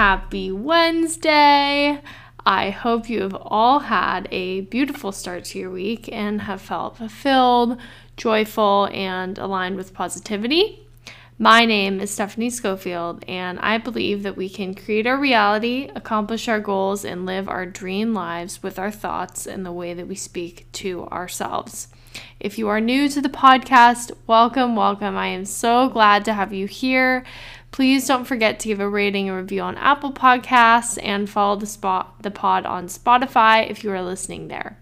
Happy Wednesday. I hope you have all had a beautiful start to your week and have felt fulfilled, joyful, and aligned with positivity. My name is Stephanie Schofield, and I believe that we can create our reality, accomplish our goals, and live our dream lives with our thoughts and the way that we speak to ourselves. If you are new to the podcast, welcome. I am so glad to have you here. Please don't forget to give a rating and review on Apple Podcasts and follow the pod on Spotify if you are listening there.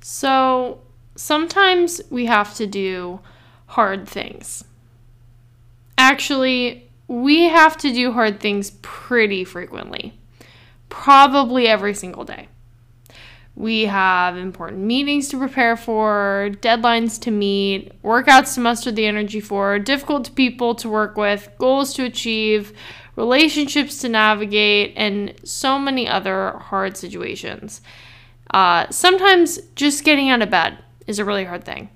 So sometimes we have to do hard things. Actually, we have to do hard things pretty frequently, probably every single day. We have important meetings to prepare for, deadlines to meet, workouts to muster the energy for, difficult people to work with, goals to achieve, relationships to navigate, and so many other hard situations. Sometimes just getting out of bed is a really hard thing.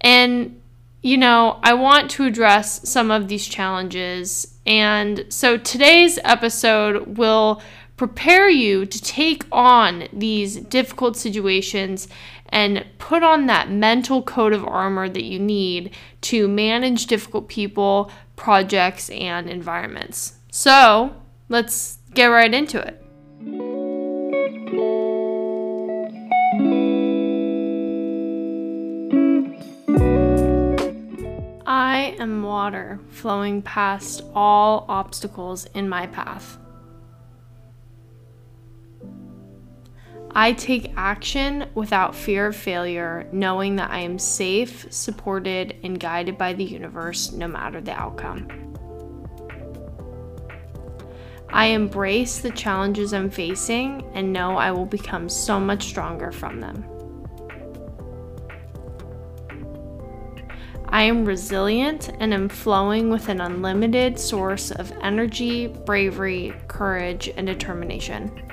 And, you know, I want to address some of these challenges. And so today's episode will prepare you to take on these difficult situations and put on that mental coat of armor that you need to manage difficult people, projects, and environments. So let's get right into it. I am water flowing past all obstacles in my path. I take action without fear of failure, knowing that I am safe, supported, and guided by the universe no matter the outcome. I embrace the challenges I'm facing and know I will become so much stronger from them. I am resilient and am flowing with an unlimited source of energy, bravery, courage, and determination.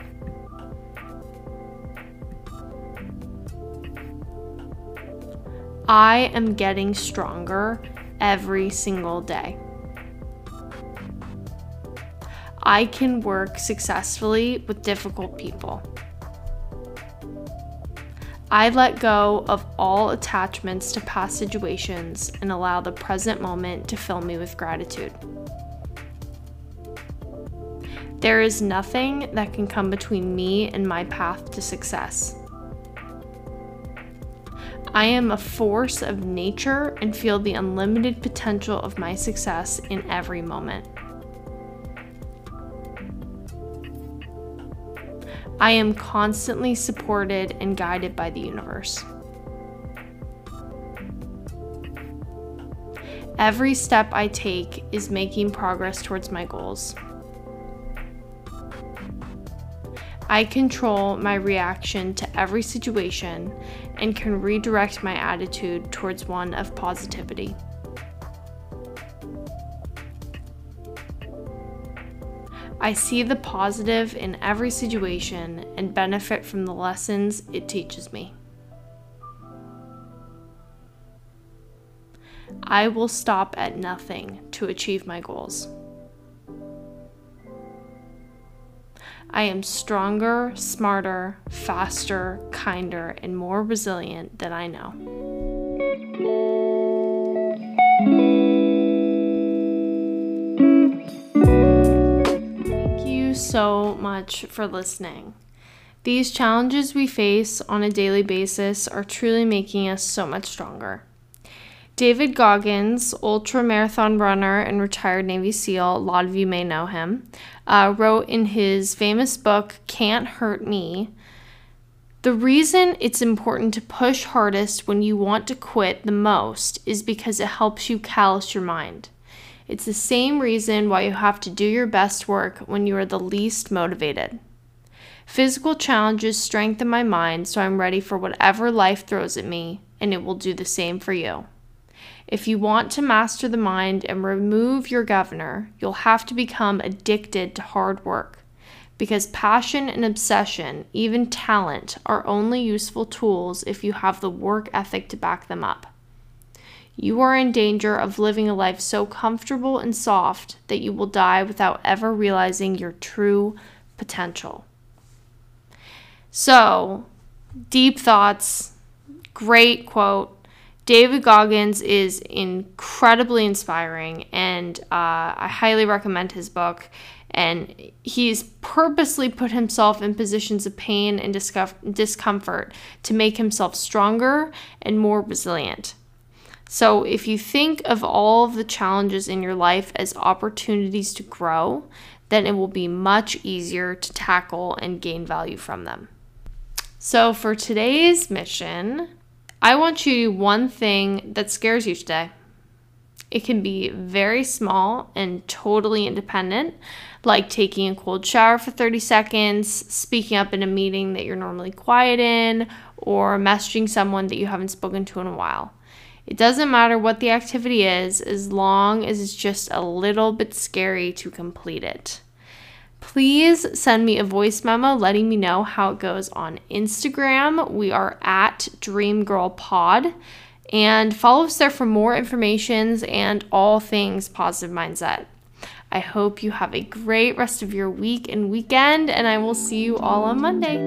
I am getting stronger every single day. I can work successfully with difficult people. I let go of all attachments to past situations and allow the present moment to fill me with gratitude. There is nothing that can come between me and my path to success. I am a force of nature and feel the unlimited potential of my success in every moment. I am constantly supported and guided by the universe. Every step I take is making progress towards my goals. I control my reaction to every situation and can redirect my attitude towards one of positivity. I see the positive in every situation and benefit from the lessons it teaches me. I will stop at nothing to achieve my goals. I am stronger, smarter, faster, kinder, and more resilient than I know. Thank you so much for listening. These challenges we face on a daily basis are truly making us so much stronger. David Goggins, ultra-marathon runner and retired Navy SEAL, a lot of you may know him, wrote in his famous book, Can't Hurt Me, "The reason it's important to push hardest when you want to quit the most is because it helps you callous your mind. It's the same reason why you have to do your best work when you are the least motivated. Physical challenges strengthen my mind so I'm ready for whatever life throws at me, and it will do the same for you. If you want to master the mind and remove your governor, you'll have to become addicted to hard work, because passion and obsession, even talent, are only useful tools if you have the work ethic to back them up. you are in danger of living a life so comfortable and soft that you will die without ever realizing your true potential. So, deep thoughts, great quote. David Goggins is incredibly inspiring, and I highly recommend his book. And he's purposely put himself in positions of pain and discomfort to make himself stronger and more resilient. So if you think of all of the challenges in your life as opportunities to grow, then it will be much easier to tackle and gain value from them. So for today's mission, I want you to do one thing that scares you today. It can be very small and totally independent, like taking a cold shower for 30 seconds, speaking up in a meeting that you're normally quiet in, or messaging someone that you haven't spoken to in a while. It doesn't matter what the activity is, as long as it's just a little bit scary to complete it. Please send me a voice memo letting me know how it goes on Instagram. We are at dreamgirlpod. And follow us there for more information and all things positive mindset. I hope you have a great rest of your week and weekend, and I will see you all on Monday.